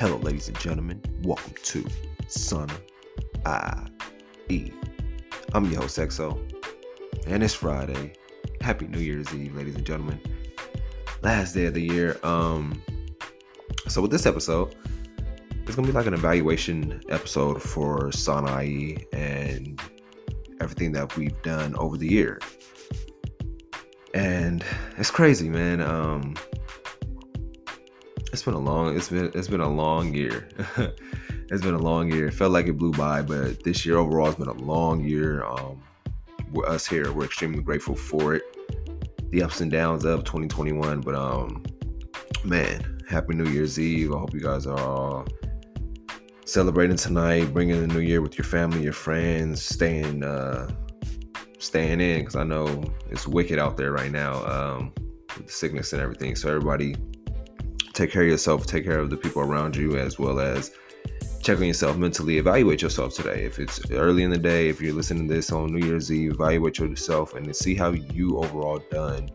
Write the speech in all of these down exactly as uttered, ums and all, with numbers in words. Hello, ladies and gentlemen. Welcome to Sunai. I'm your host, Exo, and it's Friday. Happy New Year's Eve, ladies and gentlemen. Last day of the year. Um, so with this episode, it's gonna be like an evaluation episode for Sunai and everything that we've done over the year. And it's crazy, man. Um. It's been a long, it's been, it's been a long year. It's been a long year. It felt like it blew by, but this year overall has been a long year. Um, with us here, we're extremely grateful for it. The ups and downs of twenty twenty-one, but um, man, happy New Year's Eve. I hope you guys are all celebrating tonight, bringing the new year with your family, your friends, staying, uh, staying in, because I know it's wicked out there right now, um, with the sickness and everything. So everybody, take care of yourself, take care of the people around you, as well as check on yourself mentally. Evaluate yourself today. If it's early in the day, if you're listening to this on New Year's Eve, evaluate yourself and see how you overall done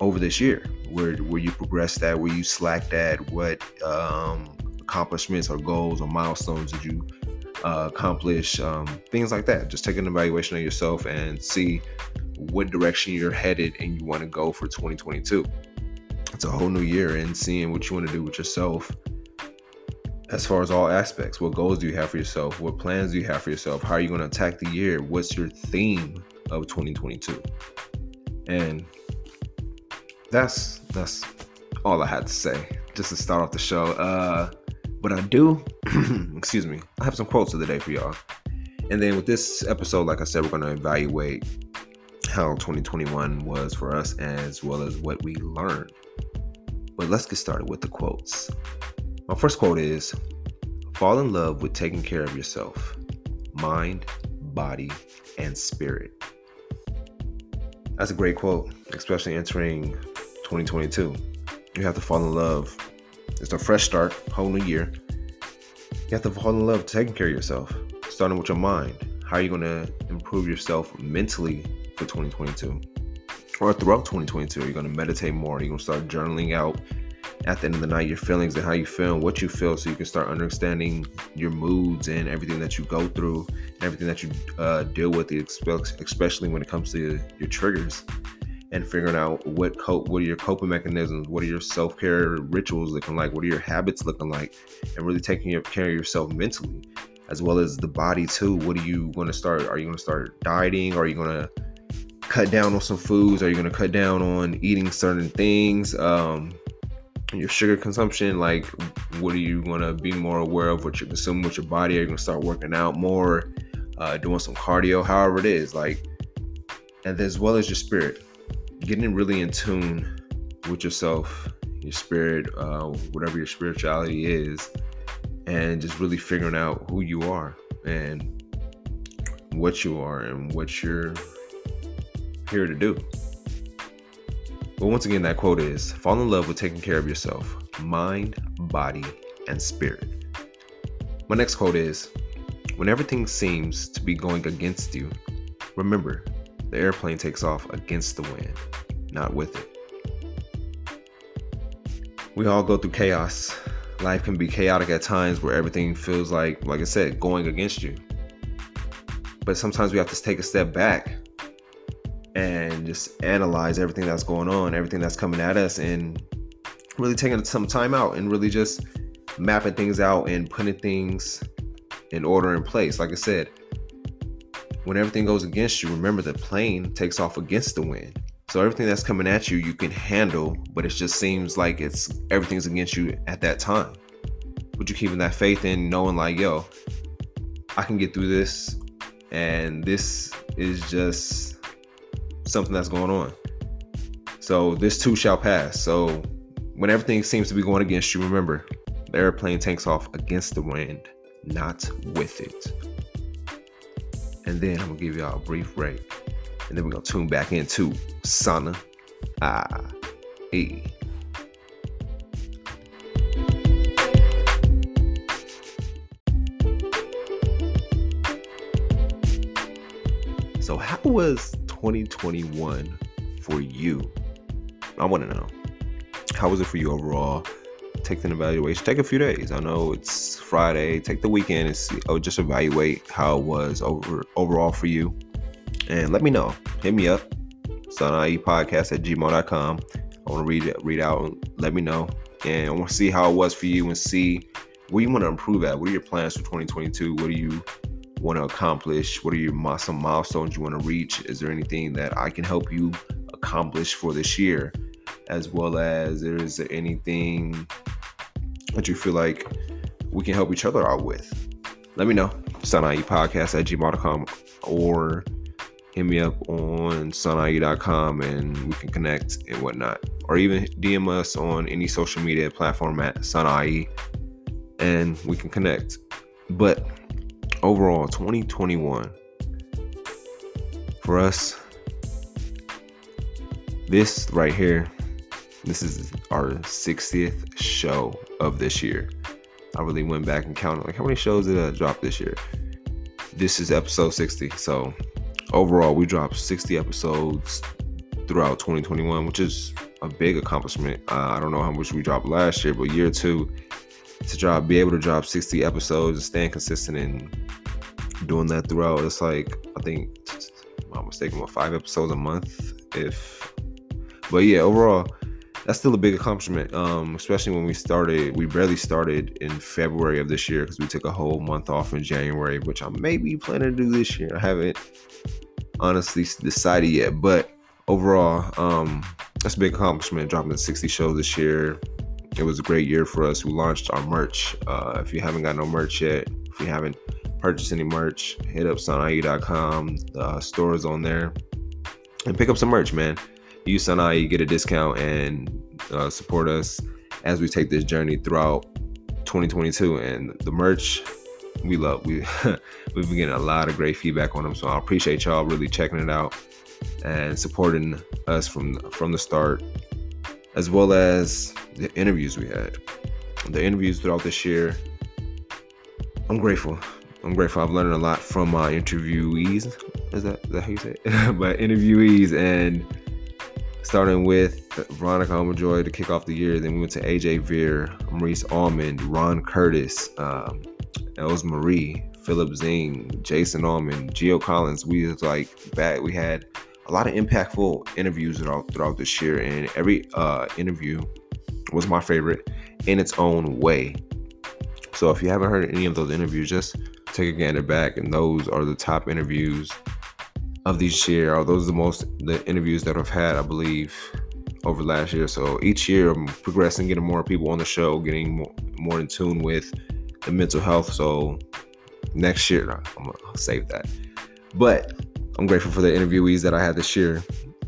over this year. Where where you progressed at, where you slacked at, what um, accomplishments or goals or milestones did you uh, accomplish, um, things like that. Just take an evaluation of yourself and see what direction you're headed and you want to go for twenty twenty-two. It's a whole new year, and seeing what you want to do with yourself as far as all aspects. What goals do you have for yourself? What plans do you have for yourself? How are you going to attack the year? What's your theme of twenty twenty-two? And that's that's all I had to say just to start off the show. Uh, but I do, excuse me, I have some quotes of the day for y'all. And then with this episode, like I said, we're going to evaluate how twenty twenty-one was for us, as well as what we learned. But let's get started with the quotes. My first quote is, fall in love with taking care of yourself, mind, body, and spirit. That's a great quote, especially entering twenty twenty-two. You have to fall in love. It's a fresh start, whole new year. You have to fall in love taking care of yourself, starting with your mind. How are you going to improve yourself mentally for twenty twenty-two? Or throughout twenty twenty-two, you're going to meditate more. You're going to start journaling out at the end of the night your feelings and how you feel, what you feel, so you can start understanding your moods and everything that you go through, everything that you uh, deal with, especially when it comes to your triggers, and figuring out what cope, what are your coping mechanisms, what are your self-care rituals looking like, what are your habits looking like, and really taking care of yourself mentally, as well as the body too. What are you going to start? Are you going to start dieting? Or are you going to cut down on some foods? Are you going to cut down on eating certain things? Um, your sugar consumption, like, what are you going to be more aware of what you're consuming with your body? Are you going to start working out more, uh, doing some cardio, however it is, like, and as well as your spirit, getting really in tune with yourself, your spirit, uh, whatever your spirituality is, and just really figuring out who you are and what you are and what you're here to do. But once again, that quote is, fall in love with taking care of yourself, mind, body, and spirit. My next quote is, when everything seems to be going against you, remember, the airplane takes off against the wind, not with it. We all go through chaos. Life can be chaotic at times where everything feels like, like I said, going against you. But sometimes we have to take a step back and just analyze everything that's going on, everything that's coming at us, and really taking some time out and really just mapping things out and putting things in order in place. Like I said, when everything goes against you, remember the plane takes off against the wind. So everything that's coming at you, you can handle, but it just seems like it's everything's against you at that time. But you're keeping that faith in, knowing like, yo, I can get through this, and this is just something that's going on. So this too shall pass. So when everything seems to be going against you, remember, the airplane takes off against the wind, not with it. And then I'm gonna give y'all a brief break, and then we're gonna tune back into Sunai. So how was twenty twenty-one for you? I want to know, how was it for you overall? take an evaluation. Take a few days. I know it's Friday. Take the weekend and see, oh, just evaluate how it was over, overall for you. And let me know. Hit me up. sunai podcast at gmail dot com. I want to read it, read out and let me know. And I want to see how it was for you and see where you want to improve at. What are your plans for twenty twenty-two? What do you want to accomplish? What are your some milestones you want to reach? Is there anything that I can help you accomplish for this year? As well as, is there anything that you feel like we can help each other out with? Let me know. sunai podcast at gmail dot com or hit me up on sunai dot com and we can connect and whatnot. Or even D M us on any social media platform at sunai and we can connect. But overall, twenty twenty-one, for us, this right here, this is our sixtieth show of this year. I really went back and counted, like, how many shows did I drop this year? This is episode sixty, so... overall, we dropped sixty episodes throughout twenty twenty-one, which is a big accomplishment. Uh, I don't know how much we dropped last year, but year two, to drop, be able to drop sixty episodes and staying consistent and doing that throughout, it's like, I think, I'm mistaken, what, five episodes a month? If, But yeah, overall, that's still a big accomplishment, um, especially when we started. We barely started in February of this year because we took a whole month off in January, which I may be planning to do this year. I haven't honestly decided yet, but overall, um that's a big accomplishment, dropping sixty shows this year. It was a great year for us. We launched our merch. Uh if you haven't got no merch yet, if you haven't purchased any merch, hit up sunai dot com. The uh, store is on there, and pick up some merch, man. Use Sunai, get a discount, and uh, support us as we take this journey throughout twenty twenty-two. And the merch, we love. We we've been getting a lot of great feedback on them, so I appreciate y'all really checking it out and supporting us from from the start, as well as the interviews we had. The interviews throughout this year, I'm grateful. I'm grateful. I've learned a lot from my interviewees. Is that, is that how you say it? My interviewees, and starting with Veronica Omanjoy to kick off the year. Then we went to A J Veer, Maurice Allman, Ron Curtis, um, Els Marie, Philip Zing, Jason Allman, Gio Collins. We was like back. We had a lot of impactful interviews throughout, throughout this year, and every uh, interview was my favorite in its own way. So if you haven't heard any of those interviews, just take a gander back, and those are the top interviews of this year. Are those the most the interviews that I've had, I believe, over last year. So each year I'm progressing, getting more people on the show, getting more, more in tune with the mental health. So next year I'm gonna save that, but I'm grateful for the interviewees that I had this year.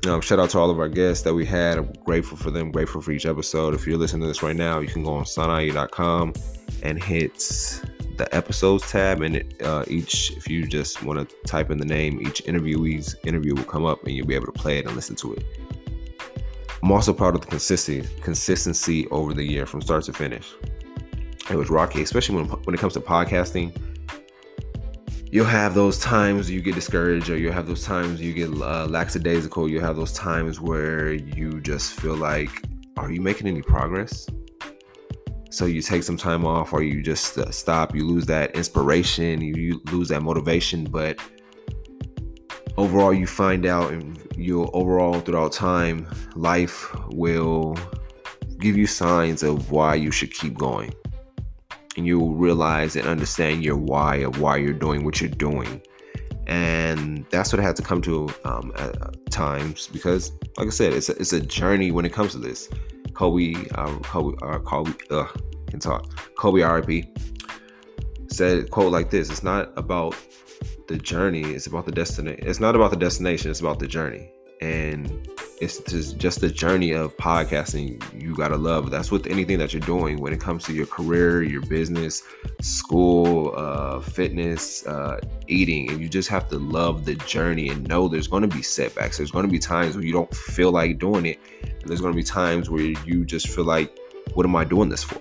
Um, shout out to all of our guests that we had. I'm grateful for them, grateful for each episode. If you're listening to this right now, you can go on sunai dot com and hit the episodes tab, and it, uh, each, if you just want to type in the name, each interviewee's interview will come up and you'll be able to play it and listen to it. I'm also proud of the consistency consistency over the year from start to finish. It was rocky, especially when, when it comes to podcasting. You'll have those times you get discouraged, or you'll have those times you get uh, lackadaisical. You'll have those times where you just feel like, are you making any progress? So you take some time off, or you just uh, stop. You lose that inspiration, you, you lose that motivation. But overall, you find out, and you'll overall throughout time, life will give you signs of why you should keep going, and you will realize and understand your why of why you're doing what you're doing. And that's what I had to come to um, at times, because, like I said, it's a, it's a journey when it comes to this. Kobe, uh, Kobe, uh, Kobe, uh, can talk. Kobe R I P said, quote like this: "It's not about the journey; it's about the destination. It's not about the destination; it's about the journey." And it's just, just the journey of podcasting. You gotta love. That's with anything that you're doing when it comes to your career, your business, school, uh, fitness, uh, eating. And you just have to love the journey and know there's gonna be setbacks. There's gonna be times where you don't feel like doing it. And there's gonna be times where you just feel like, what am I doing this for?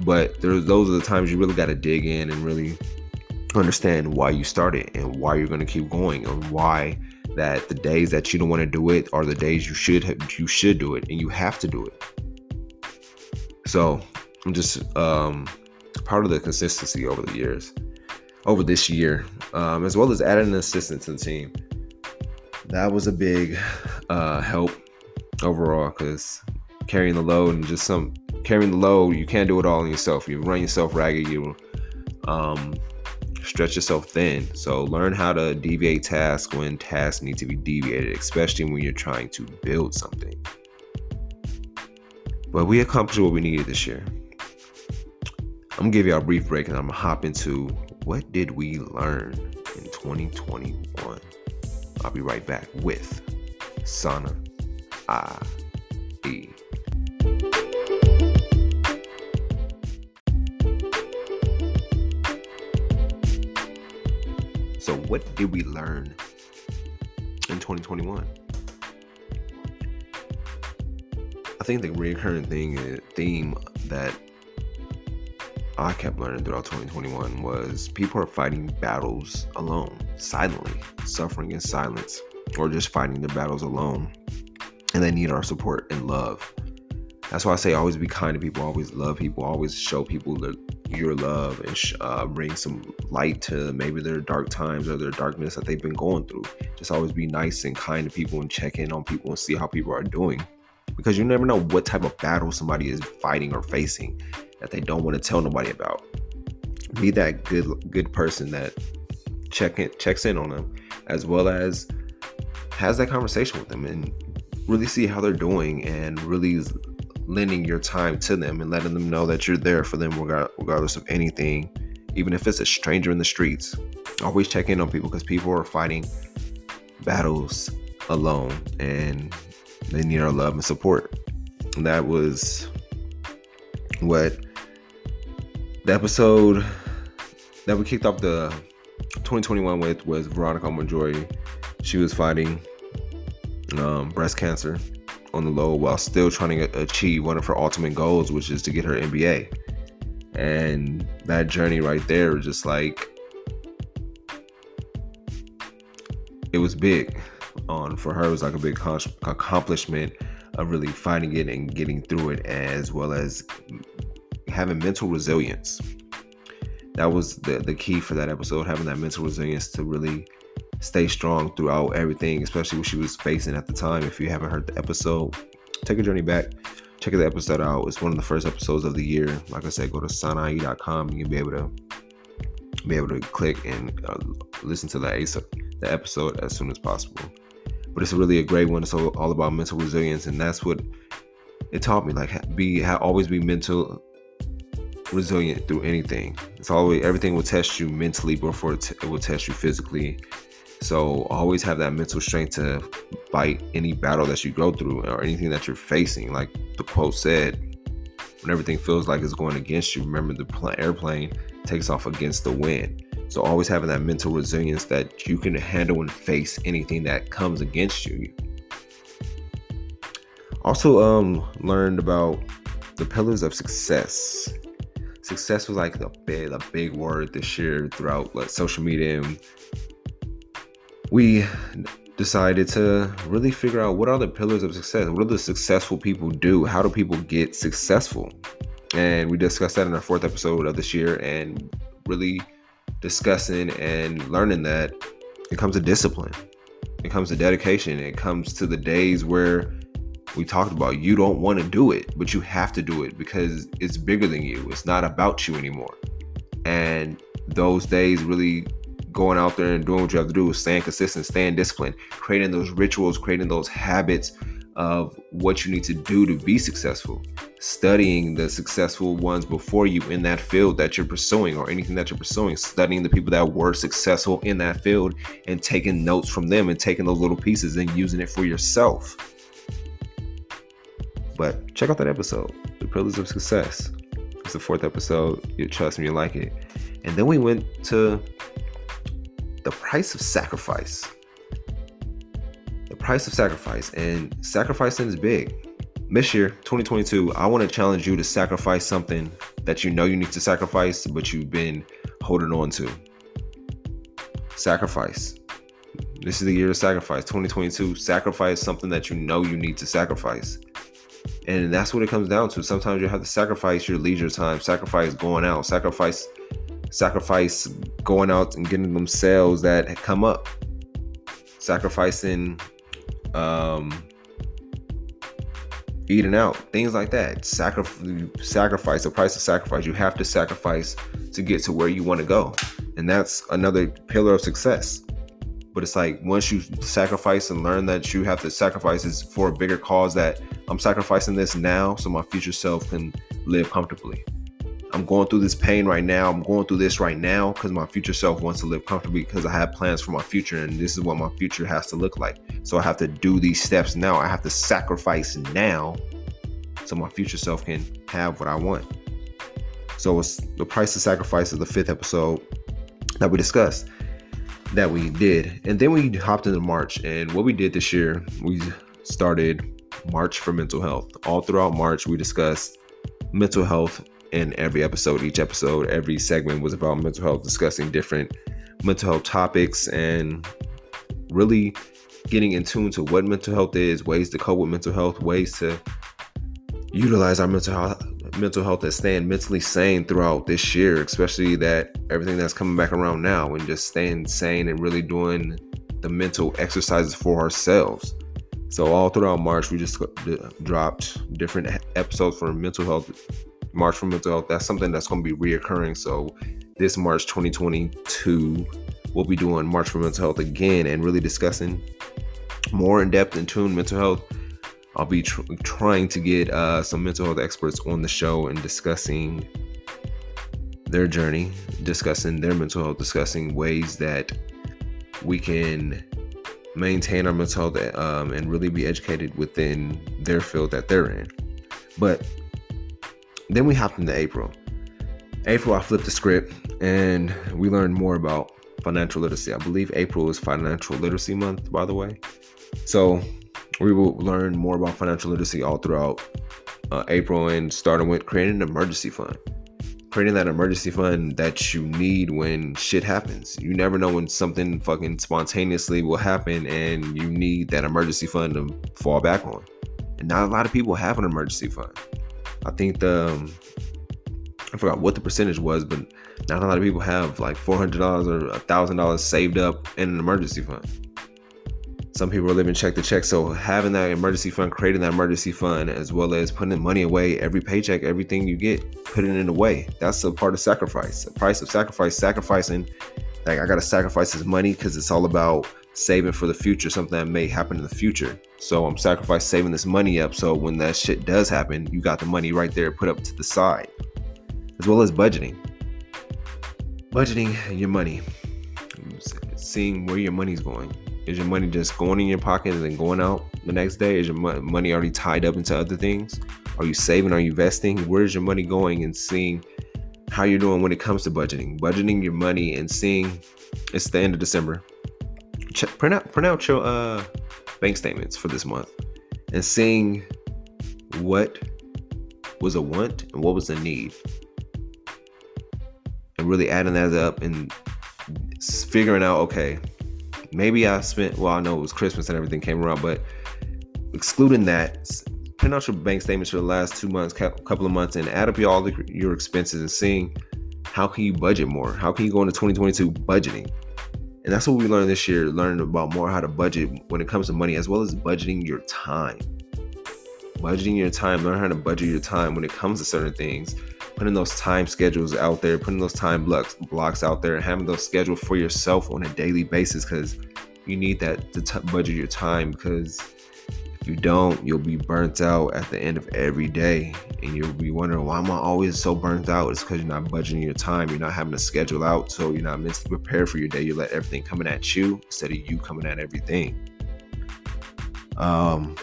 But there's, those are the times you really gotta dig in and really understand why you started and why you're gonna keep going, and why that the days that you don't want to do it are the days you should have, you should do it, and you have to do it. So I'm just um, proud of the consistency over the years, over this year, um, as well as adding an assistant to the team. That was a big uh, help overall, because carrying the load and just some carrying the load, you can't do it all on yourself. You run yourself ragged. You um, stretch yourself thin. So learn how to deviate tasks when tasks need to be deviated, especially when you're trying to build something. But we accomplished what we needed this year. I'm gonna give y'all a brief break, and I'm gonna hop into what did we learn in twenty twenty-one. I'll be right back with Sunai. So what did we learn in twenty twenty-one? I think the recurring thing, theme that I kept learning throughout twenty twenty-one was people are fighting battles alone, silently, suffering in silence, or just fighting their battles alone, and they need our support and love. That's why I say always be kind to people, always love people, always show people the, your love, and sh- uh, bring some light to maybe their dark times or their darkness that they've been going through. Just always be nice and kind to people and check in on people and see how people are doing. Because you never know what type of battle somebody is fighting or facing that they don't want to tell nobody about. Be that good good person that check in, checks in on them, as well as has that conversation with them and really see how they're doing and really lending your time to them and letting them know that you're there for them regardless of anything, even if it's a stranger in the streets. Always check in on people, because people are fighting battles alone and they need our love and support. And that was what the episode that we kicked off the twenty twenty-one with was Veronica Omanjoy. She was fighting um, breast cancer on the low while still trying to achieve one of her ultimate goals, which is to get her M B A. And that journey right there was just like, it was big. On for her, it was like a big con- accomplishment of really finding it and getting through it, as well as having mental resilience. That was the, the key for that episode, having that mental resilience to really stay strong throughout everything, especially what she was facing at the time. If you haven't heard the episode, take a journey back, check the episode out. It's one of the first episodes of the year. Like I said, go to sunai dot com and you'll be able to be able to click and uh, listen to the, ASA, the episode as soon as possible. But it's really a great one. It's all about mental resilience, and that's what it taught me. Like, be always be mental resilient through anything. It's always everything will test you mentally before it will test you physically. So always have that mental strength to fight any battle that you go through or anything that you're facing. Like the quote said, when everything feels like it's going against you, remember the airplane takes off against the wind. So always having that mental resilience that you can handle and face anything that comes against you. Also um, learned about the pillars of success. Success was like the big, the big word this year throughout like social media. And we decided to really figure out, what are the pillars of success? What do the successful people do? How do people get successful? And we discussed that in our fourth episode of this year, and really discussing and learning that it comes to discipline, it comes to dedication, it comes to the days where we talked about you don't want to do it, but you have to do it because it's bigger than you. It's not about you anymore. And those days, really going out there and doing what you have to do is staying consistent, staying disciplined, creating those rituals, creating those habits of what you need to do to be successful, studying the successful ones before you in that field that you're pursuing or anything that you're pursuing, studying the people that were successful in that field and taking notes from them and taking those little pieces and using it for yourself. But check out that episode, The Pillars of Success. It's the fourth episode. You trust me, you like it. And then we went to the price of sacrifice. The price of sacrifice, and sacrificing is big. This year, twenty twenty-two, I want to challenge you to sacrifice something that you know you need to sacrifice, but you've been holding on to. Sacrifice. This is the year of sacrifice. twenty twenty-two, sacrifice something that you know you need to sacrifice. And that's what it comes down to. Sometimes you have to sacrifice your leisure time, sacrifice going out, sacrifice sacrifice going out and getting them sales that come up, sacrificing um, eating out, things like that. Sacrif- sacrifice, the price of sacrifice. You have to sacrifice to get to where you want to go. And that's another pillar of success. But it's like, once you sacrifice and learn that you have to sacrifice, it's for a bigger cause, that I'm sacrificing this now so my future self can live comfortably. I'm going through this pain right now. I'm going through this right now because my future self wants to live comfortably, because I have plans for my future, and this is what my future has to look like. So I have to do these steps now. I have to sacrifice now so my future self can have what I want. So it's the price of sacrifice is the fifth episode that we discussed. That we did. And then we hopped into March, and what we did this year, we started March for mental health. All throughout March, we discussed mental health in every episode. Each episode, every segment was about mental health, discussing different mental health topics and really getting in tune to what mental health is, ways to cope with mental health, ways to utilize our mental health mental health and staying mentally sane throughout this year, especially that everything that's coming back around now, and just staying sane and really doing the mental exercises for ourselves. So all throughout March, we just dropped different episodes for mental health. March for mental health, that's something that's going to be reoccurring. So this March twenty twenty-two, we'll be doing March for mental health again, and really discussing more in depth and tuned mental health. I'll be tr- trying to get uh, some mental health experts on the show and discussing their journey, discussing their mental health, discussing ways that we can maintain our mental health um, and really be educated within their field that they're in. But then we hopped into April. April, I flipped the script and we learned more about financial literacy. I believe April is Financial Literacy Month, by the way. So we will learn more about financial literacy all throughout uh, April, and starting with creating an emergency fund. Creating that emergency fund that you need when shit happens. You never know when something fucking spontaneously will happen, and you need that emergency fund to fall back on. And not a lot of people have an emergency fund. I think the, um, I forgot what the percentage was, but not a lot of people have like four hundred dollars or one thousand dollars saved up in an emergency fund. Some people are living check to check, so having that emergency fund, creating that emergency fund, as well as putting money away, every paycheck, everything you get, putting it away. That's a part of sacrifice, the price of sacrifice, sacrificing. Like, I got to sacrifice this money because it's all about saving for the future, something that may happen in the future. So I'm sacrificing saving this money up, so when that shit does happen, you got the money right there put up to the side. As well as budgeting. Budgeting your money. Seeing where your money's going. Is your money just going in your pocket and then going out the next day? Is your money already tied up into other things? Are you saving? Are you investing? Where's your money going? And seeing how you're doing when it comes to budgeting. Budgeting your money and seeing, it's the end of December. Check, print out, print out your uh, bank statements for this month, and seeing what was a want and what was a need, and really adding that up and figuring out, okay, maybe I spent, well, I know it was Christmas and everything came around, but excluding that, print out your bank statements for the last two months, couple of months, and add up your, all the, your expenses, and seeing how can you budget more? How can you go into twenty twenty-two budgeting? And that's what we learned this year, learning about more how to budget when it comes to money, as well as budgeting your time. Budgeting your time, learn how to budget your time when it comes to certain things, putting those time schedules out there, putting those time blocks blocks out there, and having those scheduled for yourself on a daily basis, because you need that to t- budget your time, because if you don't, you'll be burnt out at the end of every day, and you'll be wondering, why am I always so burnt out? It's because you're not budgeting your time. You're not having a schedule out, so you're not mentally prepared for your day. You let everything coming at you instead of you coming at everything. Um,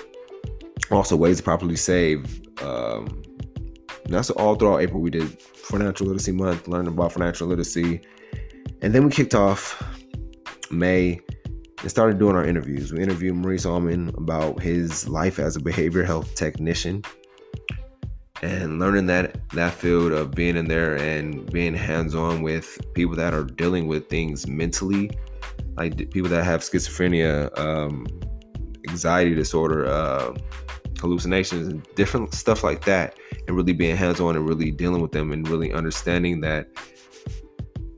also, ways to properly save. Um, And that's all throughout April. We did Financial Literacy Month, learning about financial literacy. And then we kicked off May and started doing our interviews. We interviewed Maurice Allman about his life as a behavioral health technician, and learning that, that field of being in there and being hands-on with people that are dealing with things mentally, like people that have schizophrenia, um, anxiety disorder, uh, hallucinations and different stuff like that, and really being hands-on and really dealing with them and really understanding that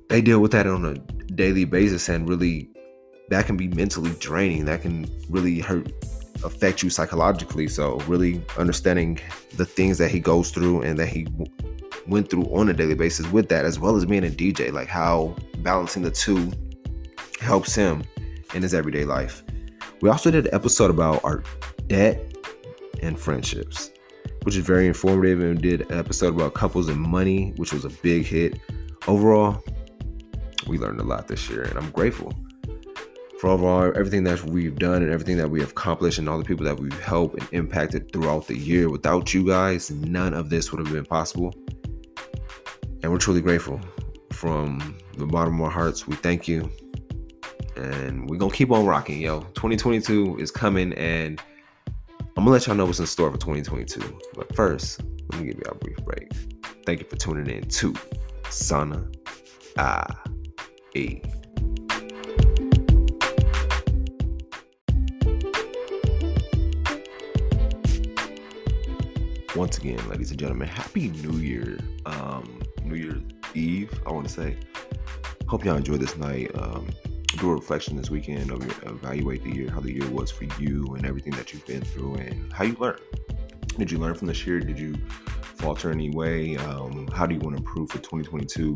they deal with that on a daily basis, and really that can be mentally draining, that can really hurt affect you psychologically. So really understanding the things that he goes through and that he w- went through on a daily basis with that, as well as being a D J, like how balancing the two helps him in his everyday life. We also did an episode about our debt and friendships, which is very informative, and we did an episode about couples and money, which was a big hit. Overall, we learned a lot this year, and I'm grateful for overall everything that we've done and everything that we have accomplished and all the people that we've helped and impacted throughout the year. Without you guys, none of this would have been possible, and we're truly grateful from the bottom of our hearts. We thank you, and we're gonna keep on rocking, yo. twenty twenty-two is coming, and I'm gonna let y'all know what's in store for twenty twenty-two. But first, let me give y'all a brief break. Thank you for tuning in to Sunai. Once again, ladies and gentlemen, happy New Year, um, New Year's Eve, I want to say. Hope y'all enjoyed this night. Um, do a reflection this weekend, of your, evaluate the year, how the year was for you and everything that you've been through and how you learned. Did you learn from this year? Did you falter any way? Um, how do you want to improve for twenty twenty-two?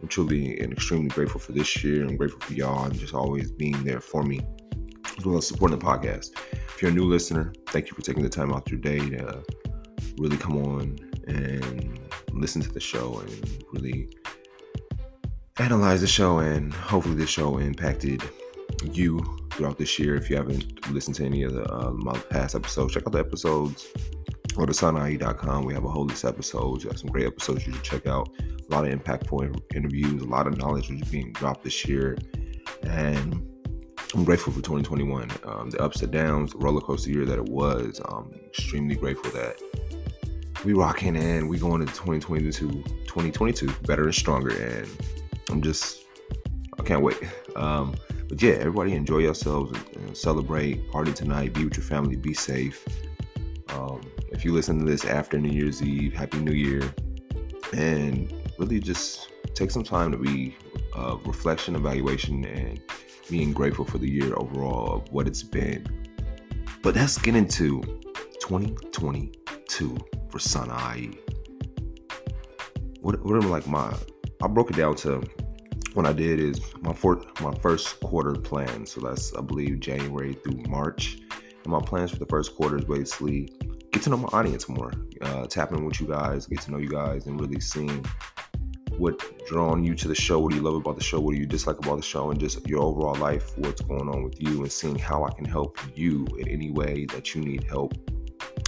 I'm truly and extremely grateful for this year. I'm grateful for y'all and just always being there for me, as well as supporting the podcast. If you're a new listener, thank you for taking the time out your day to uh, really come on and listen to the show and really analyze the show, and hopefully the show impacted you throughout this year. If you haven't listened to any of the uh, my past episodes, check out the episodes. Go to sunai dot com. We have a whole list of episodes. We have some great episodes you should check out. A lot of impactful interviews, a lot of knowledge was being dropped this year, and I'm grateful for twenty twenty-one, um, the ups and downs, the roller coaster year that it was. I'm extremely grateful that we rocking and we going into twenty twenty-two, twenty twenty-two better and stronger, and I'm just, I can't wait. Um, but yeah, everybody enjoy yourselves, and, and celebrate, party tonight, be with your family, be safe. Um, if you listen to this after New Year's Eve, Happy New Year, and really just take some time to be uh, reflection, evaluation, and being grateful for the year overall of what it's been. But let's get into twenty twenty-two. For Sunai, what, what am like my? I broke it down to what I did is my fourth, my first quarter plan. So that's I believe January through March, and my plans for the first quarter is basically get to know my audience more, uh, tapping with you guys, get to know you guys, and really seeing what drawn you to the show, what do you love about the show, what do you dislike about the show, and just your overall life, what's going on with you, and seeing how I can help you in any way that you need help.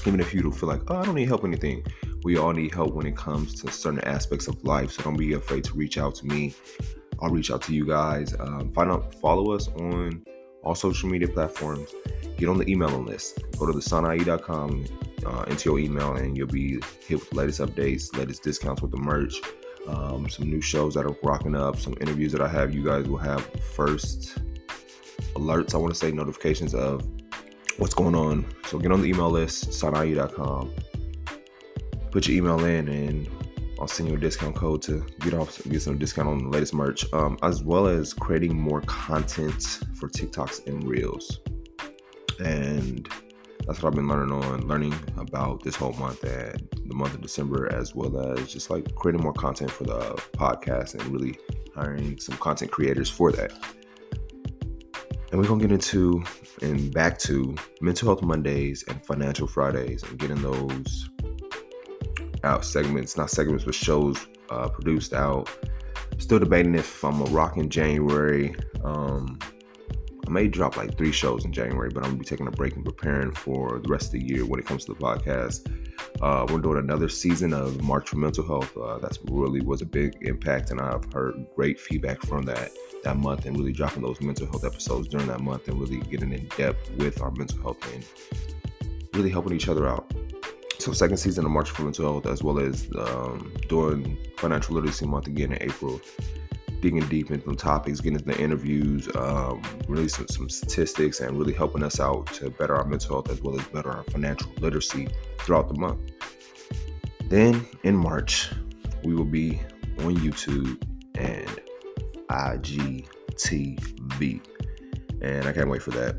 Even if you don't feel like, oh, I don't need help anything. We all need help when it comes to certain aspects of life. So don't be afraid to reach out to me. I'll reach out to you guys. Um, find out, follow us on all social media platforms. Get on the emailing list. Go to the sunai dot com, uh, into your email, and you'll be hit with the latest updates, latest discounts with the merch, um, some new shows that are rocking up, some interviews that I have. You guys will have first alerts, I want to say notifications of what's going on. So get on the email list, sunai dot com, put your email in, and I'll send you a discount code to get off get some discount on the latest merch, um, as well as creating more content for TikToks and Reels. And that's what I've been learning on learning about this whole month, and the month of December, as well as just like creating more content for the podcast and really hiring some content creators for that. And we're going to get into and back to Mental Health Mondays and Financial Fridays, and getting those out segments, not segments, but shows uh, produced out. Still debating if I'm going to rock in January. Um, I may drop like three shows in January, but I'm going to be taking a break and preparing for the rest of the year when it comes to the podcast. Uh, we're doing another season of March for Mental Health. Uh, that really was a big impact, and I've heard great feedback from that. that month, and really dropping those mental health episodes during that month, and really getting in depth with our mental health and really helping each other out. So second season of March for Mental Health, as well as um, during Financial Literacy Month again in April. digging deep into topics, getting into interviews, um, releasing some statistics, and really helping us out to better our mental health as well as better our financial literacy throughout the month. Then in March, we will be on YouTube and I G T V, and I can't wait for that.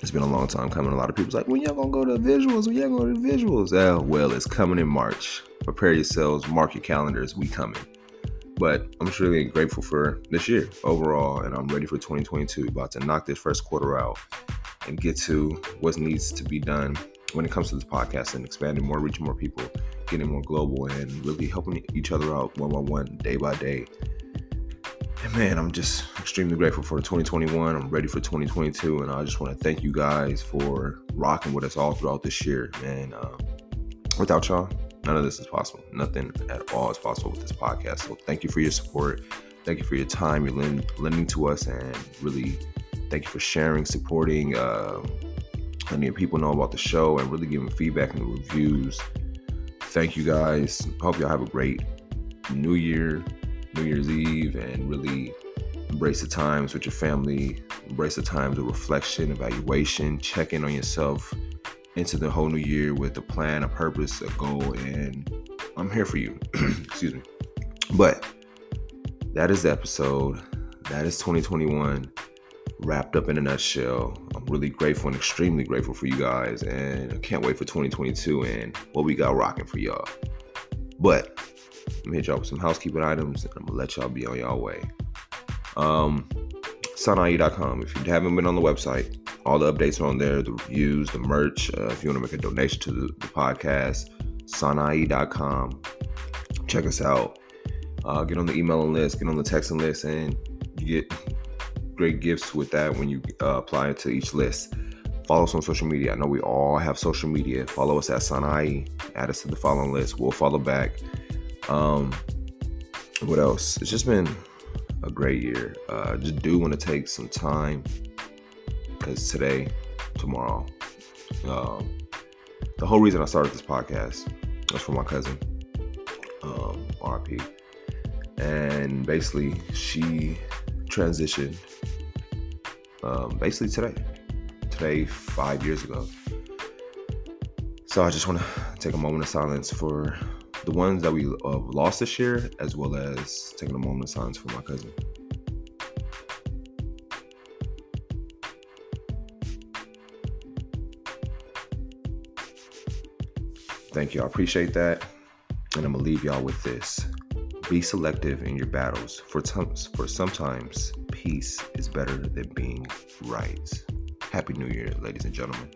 It's been a long time coming. A lot of people's like, when y'all gonna go to visuals? When y'all gonna go to visuals? Uh, well, it's coming in March. Prepare yourselves, mark your calendars, we coming. But I'm truly grateful for this year overall, and I'm ready for twenty twenty-two. About to knock this first quarter out and get to what needs to be done when it comes to this podcast and expanding more, reaching more people, getting more global, and really helping each other out one by one, day by day. And man, I'm just extremely grateful for twenty twenty-one. I'm ready for twenty twenty-two, and I just want to thank you guys for rocking with us all throughout this year. And uh, without y'all, none of this is possible. Nothing at all is possible with this podcast. So thank you for your support. Thank you for your time you're lend- lending to us, and really thank you for sharing, supporting, uh, letting your people know about the show, and really giving feedback and reviews. Thank you guys. Hope y'all have a great New Year. New Year's Eve, and really embrace the times with your family, embrace the times of reflection, evaluation, check in on yourself into the whole new year with a plan, a purpose, a goal, and I'm here for you. Excuse me. But that is the episode. That is twenty twenty-one wrapped up in a nutshell. I'm really grateful and extremely grateful for you guys, and I can't wait for twenty twenty-two and what we got rocking for y'all. But I'm gonna hit y'all with some housekeeping items, and I'm gonna let y'all be on y'all way. Um, Sunai dot com. If you haven't been on the website, all the updates are on there, the reviews, the merch. Uh, if you want to make a donation to the, the podcast, Sunai dot com. Check us out. Uh, get on the emailing list, get on the texting list, and you get great gifts with that when you uh, apply to each list. Follow us on social media. I know we all have social media. Follow us at Sunai. Add us to the following list. We'll follow back. Um, what else? It's just been a great year. Uh, just do want to take some time, because today, tomorrow, um, the whole reason I started this podcast was for my cousin, um, R I P, and basically she transitioned, um, basically today, today, five years ago. So I just want to take a moment of silence for the ones that we uh, lost this year, as well as taking a moment of silence for my cousin. Thank you. I appreciate that. And I'm going to leave y'all with this. Be selective in your battles, for, t- for sometimes peace is better than being right. Happy New Year, ladies and gentlemen.